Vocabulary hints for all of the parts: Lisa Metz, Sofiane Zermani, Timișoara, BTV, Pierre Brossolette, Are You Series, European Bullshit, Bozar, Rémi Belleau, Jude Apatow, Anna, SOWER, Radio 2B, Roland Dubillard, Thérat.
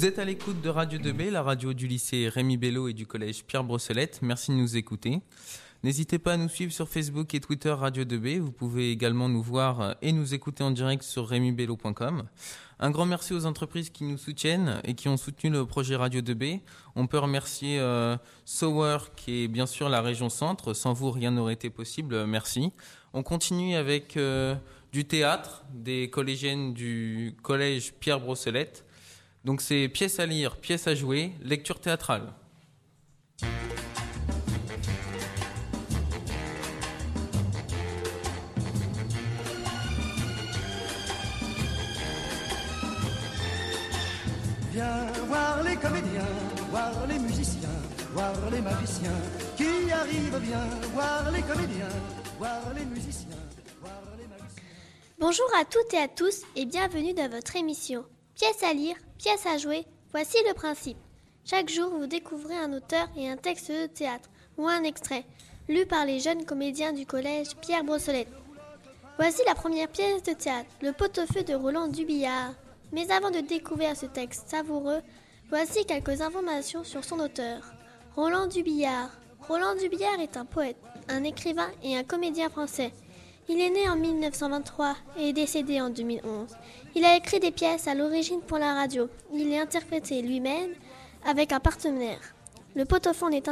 Vous êtes à l'écoute de Radio 2B, la radio du lycée Rémi Belleau et du collège Pierre Brossolette. Merci de nous écouter. N'hésitez pas à nous suivre sur Facebook et Twitter Radio 2B. Vous pouvez également nous voir et nous écouter en direct sur remibello.com. Un grand merci aux entreprises qui nous soutiennent et qui ont soutenu le projet Radio 2B. On peut remercier SOWER, qui est bien sûr la région centre. Sans vous, rien n'aurait été possible. Merci. On continue avec du théâtre des collégiennes du collège Pierre Brossolette. Donc c'est pièces à lire, pièces à jouer, lecture théâtrale. Viens voir les comédiens, voir les musiciens, voir les magiciens qui arrivent bien, voir les comédiens, voir les musiciens, voir les magiciens. Bonjour à toutes et à tous et bienvenue dans votre émission. Pièces à lire, pièces à jouer, voici le principe. Chaque jour, vous découvrez un auteur et un texte de théâtre ou un extrait, lu par les jeunes comédiens du collège Pierre Brossolette. Voici la première pièce de théâtre, Le pot-au-feu de Roland Dubillard. Mais avant de découvrir ce texte savoureux, voici quelques informations sur son auteur. Roland Dubillard. Roland Dubillard est un poète, un écrivain et un comédien français. Il est né en 1923 et est décédé en 2011. Il a écrit des pièces à l'origine pour la radio. Il les interprétait lui-même avec un partenaire. Le pot-au-feu en est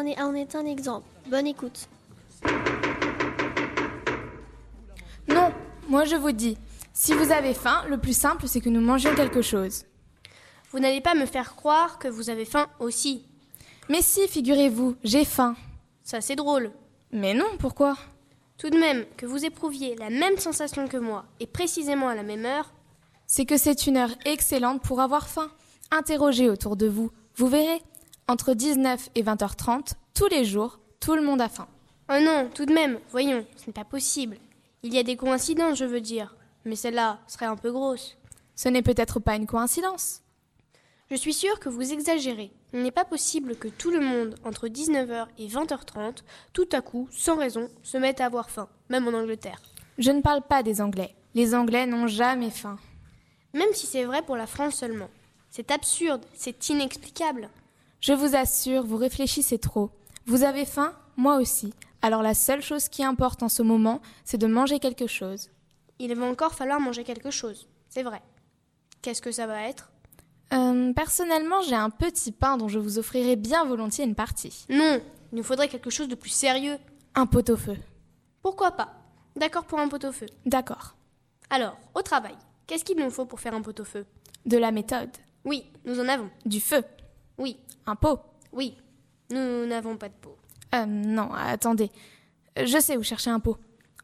un exemple. Bonne écoute. Non, moi je vous dis... Si vous avez faim, le plus simple, c'est que nous mangions quelque chose. Vous n'allez pas me faire croire que vous avez faim aussi. Mais si, figurez-vous, j'ai faim. Ça, c'est drôle. Mais non, pourquoi ? Tout de même, que vous éprouviez la même sensation que moi, et précisément à la même heure... C'est que c'est une heure excellente pour avoir faim. Interrogez autour de vous. Vous verrez, entre 19 et 20h30, tous les jours, tout le monde a faim. Oh non, tout de même, voyons, ce n'est pas possible. Il y a des coïncidences, je veux dire. Mais celle-là serait un peu grosse. Ce n'est peut-être pas une coïncidence. Je suis sûre que vous exagérez. Il n'est pas possible que tout le monde, entre 19h et 20h30, tout à coup, sans raison, se mette à avoir faim, même en Angleterre. Je ne parle pas des Anglais. Les Anglais n'ont jamais faim. Même si c'est vrai pour la France seulement. C'est absurde, c'est inexplicable. Je vous assure, vous réfléchissez trop. Vous avez faim, moi aussi. Alors la seule chose qui importe en ce moment, c'est de manger quelque chose. Il va encore falloir manger quelque chose, c'est vrai. Qu'est-ce que ça va être ? Personnellement, j'ai un petit pain dont je vous offrirai bien volontiers une partie. Non, il nous faudrait quelque chose de plus sérieux. Un pot-au-feu. Pourquoi pas ? D'accord pour un pot-au-feu. D'accord. Alors, au travail, qu'est-ce qu'il nous faut pour faire un pot-au-feu ? De la méthode. Oui, nous en avons. Du feu. Oui. Un pot. Oui, nous n'avons pas de pot. Non, attendez. Je sais où chercher un pot.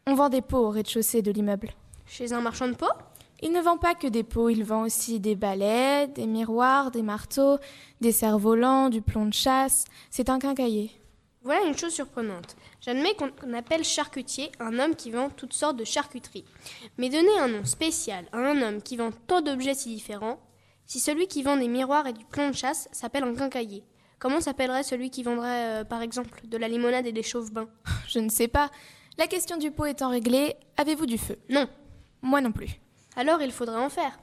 On vend des pots au rez-de-chaussée de l'immeuble. Chez un marchand de pots ? Il ne vend pas que des pots, il vend aussi des balais, des miroirs, des marteaux, des cerfs-volants, du plomb de chasse. C'est un quincaillier. Voilà une chose surprenante. J'admets qu'on appelle charcutier un homme qui vend toutes sortes de charcuteries. Mais donner un nom spécial à un homme qui vend tant d'objets si différents, si celui qui vend des miroirs et du plomb de chasse s'appelle un quincaillier, comment s'appellerait celui qui vendrait, par exemple, de la limonade et des chauffe-bains ? Je ne sais pas. La question du pot étant réglée, avez-vous du feu ? Non. Moi non plus. Alors il faudrait en faire.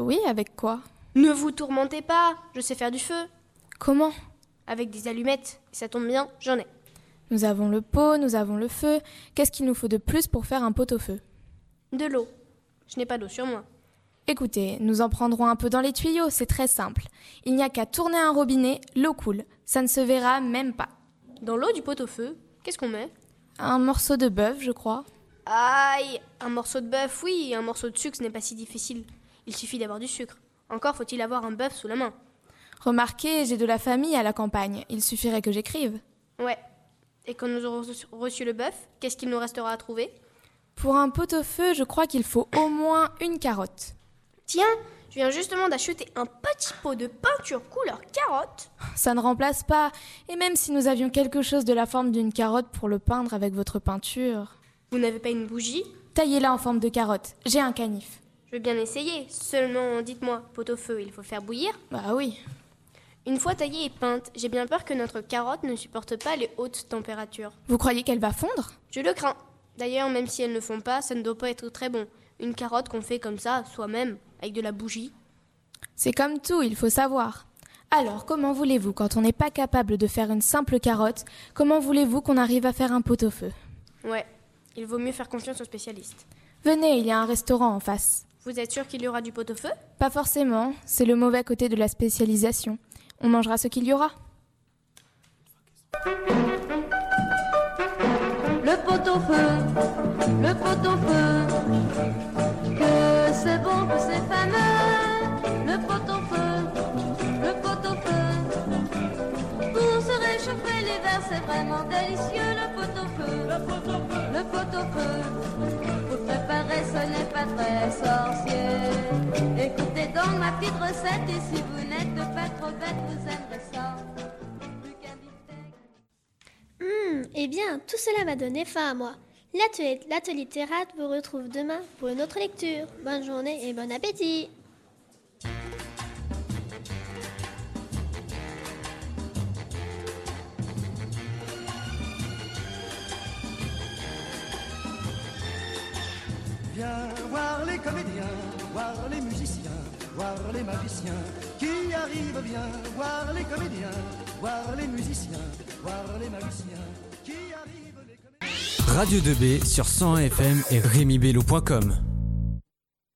Oui, avec quoi ? Ne vous tourmentez pas, je sais faire du feu. Comment ? Avec des allumettes, et ça tombe bien, j'en ai. Nous avons le pot, nous avons le feu. Qu'est-ce qu'il nous faut de plus pour faire un pot-au-feu ? De l'eau. Je n'ai pas d'eau sur moi. Écoutez, nous en prendrons un peu dans les tuyaux, c'est très simple. Il n'y a qu'à tourner un robinet, l'eau coule. Ça ne se verra même pas. Dans l'eau du pot-au-feu, qu'est-ce qu'on met ? Un morceau de bœuf, je crois. Aïe, un morceau de bœuf, oui, un morceau de sucre, ce n'est pas si difficile. Il suffit d'avoir du sucre. Encore faut-il avoir un bœuf sous la main. Remarquez, j'ai de la famille à la campagne. Il suffirait que j'écrive. Ouais. Et quand nous aurons reçu le bœuf, qu'est-ce qu'il nous restera à trouver ? Pour un pot-au-feu, je crois qu'il faut au moins une carotte. Tiens, je viens justement d'acheter un petit pot de peinture couleur carotte. Ça ne remplace pas. Et même si nous avions quelque chose de la forme d'une carotte pour le peindre avec votre peinture... Vous n'avez pas une bougie ? Taillez-la en forme de carotte. J'ai un canif. Je veux bien essayer. Seulement, dites-moi, pot-au-feu, il faut le faire bouillir ? Bah oui. Une fois taillée et peinte, j'ai bien peur que notre carotte ne supporte pas les hautes températures. Vous croyez qu'elle va fondre ? Je le crains. D'ailleurs, même si elle ne fond pas, ça ne doit pas être très bon. Une carotte qu'on fait comme ça, soi-même, avec de la bougie. C'est comme tout, il faut savoir. Alors, comment voulez-vous, quand on n'est pas capable de faire une simple carotte, comment voulez-vous qu'on arrive à faire un pot-au-feu ? Ouais, il vaut mieux faire confiance aux spécialistes. Venez, il y a un restaurant en face. Vous êtes sûr qu'il y aura du pot-au-feu ? Pas forcément, c'est le mauvais côté de la spécialisation. On mangera ce qu'il y aura. Le pot-au-feu, le pot-au-feu, que c'est bon, que c'est fameux, le pot-au-feu. Chauffer les verres, c'est vraiment délicieux, le pot-au-feu, le pot-au-feu, le pot-au-feu. Pour préparer, ce n'est pas très sorcier. Écoutez donc ma petite recette, et si vous n'êtes pas trop bête, vous aimerez ça. Plus qu'un beefsteak. Eh bien, tout cela m'a donné faim à moi. L'atelier Thérat vous retrouve demain pour une autre lecture. Bonne journée et bon appétit. Viens voir les comédiens, voir les musiciens, voir les magiciens qui arrivent bien, voir les comédiens, voir les musiciens, voir les magiciens qui arrivent. Radio 2B sur 101 FM et RémiBelleau.com.